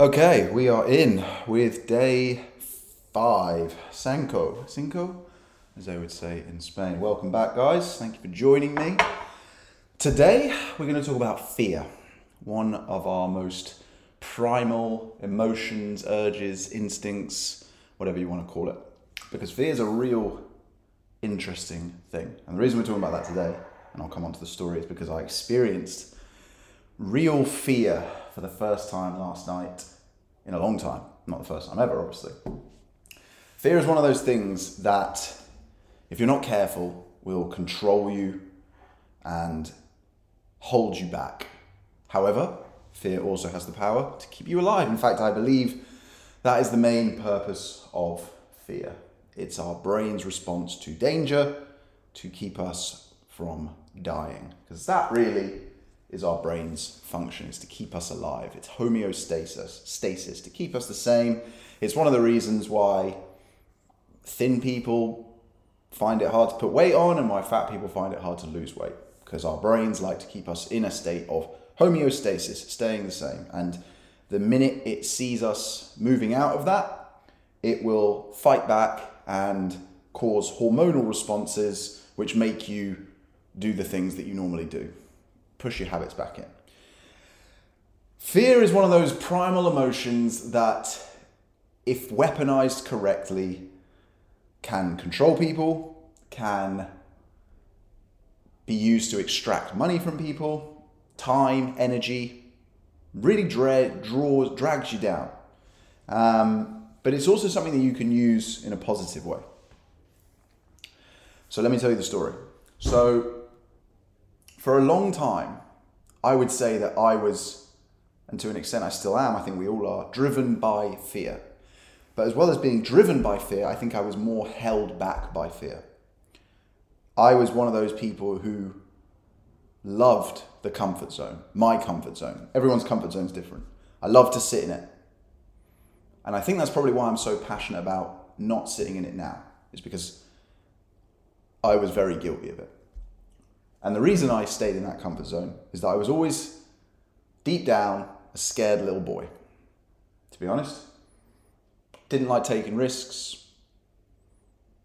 Okay, we are in with day 5. Cinco, as they would say in Spain. Welcome back, guys. Thank you for joining me. Today, we're going to talk about fear, one of our most primal emotions, urges, instincts, whatever you want to call it. Because fear is a real interesting thing. And the reason we're talking about that today, and I'll come on to the story, is because I experienced real fear for the first time last night in a long time. Not the first time ever, obviously. Fear is one of those things that, if you're not careful, will control you and hold you back. However, fear also has the power to keep you alive. In fact, I believe that is the main purpose of fear. It's our brain's response to danger to keep us from dying. Because that really is our brain's function, is to keep us alive. It's homeostasis, to keep us the same. It's one of the reasons why thin people find it hard to put weight on and why fat people find it hard to lose weight, because our brains like to keep us in a state of homeostasis, staying the same. And the minute it sees us moving out of that, it will fight back and cause hormonal responses which make you do the things that you normally do. Push your habits back in. Fear is one of those primal emotions that, if weaponized correctly, can control people, can be used to extract money from people, time, energy, really drags you down. But it's also something that you can use in a positive way. So let me tell you the story. For a long time, I would say that I was, and to an extent I still am, I think we all are, driven by fear. But as well as being driven by fear, I think I was more held back by fear. I was one of those people who loved the comfort zone, my comfort zone. Everyone's comfort zone is different. I love to sit in it. And I think that's probably why I'm so passionate about not sitting in it now, is because I was very guilty of it. And the reason I stayed in that comfort zone is that I was always, deep down, a scared little boy, to be honest. Didn't like taking risks.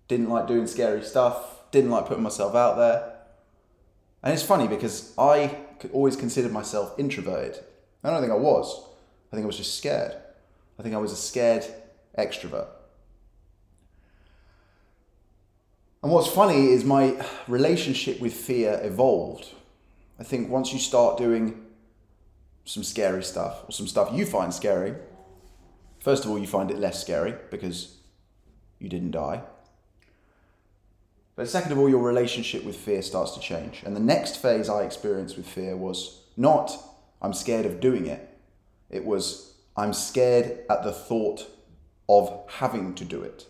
Didn't like doing scary stuff. Didn't like putting myself out there. And it's funny because I always considered myself introverted. I don't think I was. I think I was just scared. I think I was a scared extrovert. And what's funny is my relationship with fear evolved. I think once you start doing some scary stuff, or some stuff you find scary, first of all, you find it less scary because you didn't die. But second of all, your relationship with fear starts to change. And the next phase I experienced with fear was not, I'm scared of doing it. It was, I'm scared at the thought of having to do it.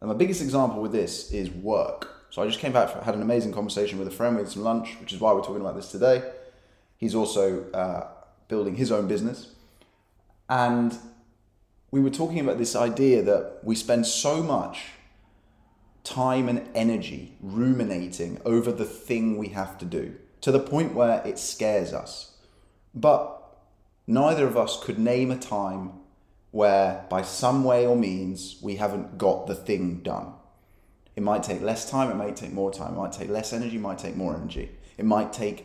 And my biggest example with this is work. So I just came back, had an amazing conversation with a friend, we had some lunch, which is why we're talking about this today. He's also building his own business. And we were talking about this idea that we spend so much time and energy ruminating over the thing we have to do, to the point where it scares us. But neither of us could name a time where by some way or means we haven't got the thing done. It might take less time, it might take more time, it might take less energy, it might take more energy. We might take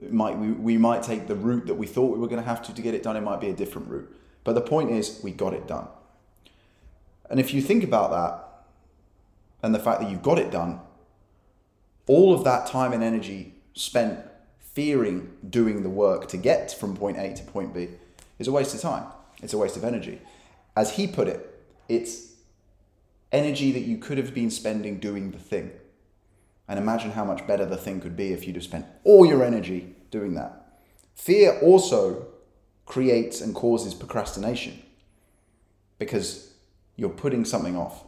the route that we thought we were going to have to get it done, it might be a different route. But the point is, we got it done. And if you think about that, and the fact that you've got it done, all of that time and energy spent fearing doing the work to get from point A to point B is a waste of time. It's a waste of energy. As he put it, it's energy that you could have been spending doing the thing. And imagine how much better the thing could be if you'd have spent all your energy doing that. Fear also creates and causes procrastination because you're putting something off.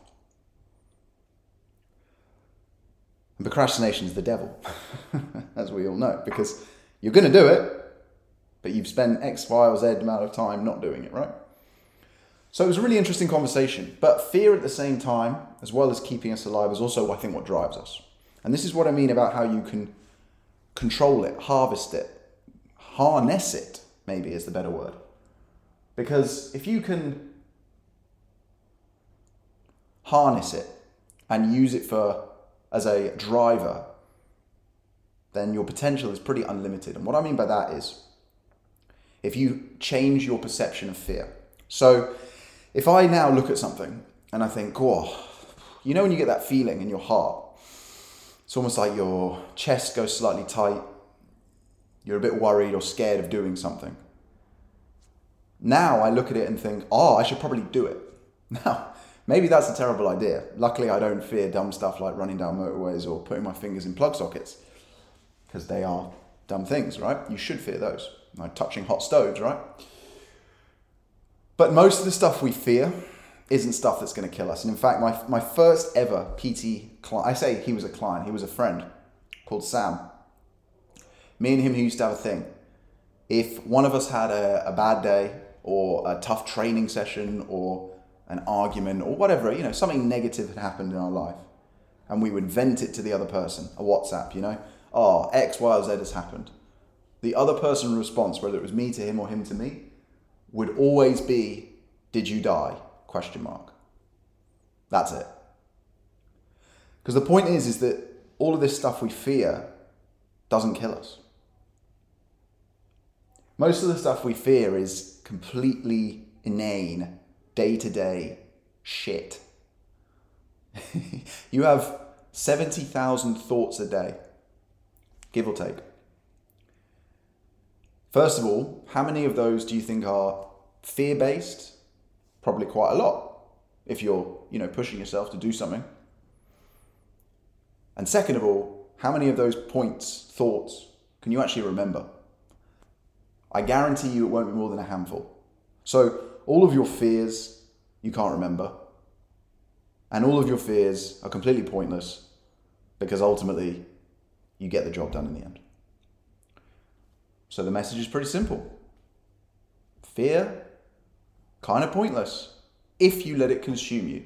And procrastination is the devil, as we all know, because you're going to do it, but you've spent X, Y, or Z amount of time not doing it, right? So it was a really interesting conversation. But fear at the same time, as well as keeping us alive, is also, I think, what drives us. And this is what I mean about how you can control it, harvest it, harness it, maybe is the better word. Because if you can harness it and use it for as a driver, then your potential is pretty unlimited. And what I mean by that is if you change your perception of fear. So if I now look at something and I think, oh, you know when you get that feeling in your heart, it's almost like your chest goes slightly tight, you're a bit worried or scared of doing something. Now I look at it and think, oh, I should probably do it. Now, maybe that's a terrible idea. Luckily, I don't fear dumb stuff like running down motorways or putting my fingers in plug sockets, because they are dumb things, right? You should fear those. Like touching hot stoves, right? But most of the stuff we fear isn't stuff that's going to kill us. And in fact, my first ever PT client, I say he was a client, he was a friend called Sam. Me and him used to have a thing. If one of us had a bad day or a tough training session or an argument or whatever, you know, something negative had happened in our life, and we would vent it to the other person, a WhatsApp, you know, oh, X, Y, or Z has happened. The other person's response, whether it was me to him or him to me, would always be, did you die? ? That's it. Because the point is that all of this stuff we fear doesn't kill us. Most of the stuff we fear is completely inane, day-to-day shit. You have 70,000 thoughts a day, give or take. First of all, how many of those do you think are fear-based? Probably quite a lot, if you're, you know, pushing yourself to do something. And second of all, how many of those points, thoughts, can you actually remember? I guarantee you it won't be more than a handful. So all of your fears you can't remember, and all of your fears are completely pointless, because ultimately you get the job done in the end. So the message is pretty simple. Fear, kind of pointless if you let it consume you.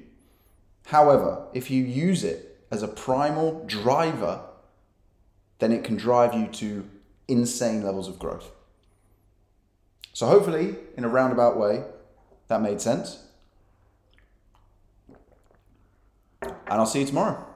However, if you use it as a primal driver, then it can drive you to insane levels of growth. So hopefully, in a roundabout way, that made sense. And I'll see you tomorrow.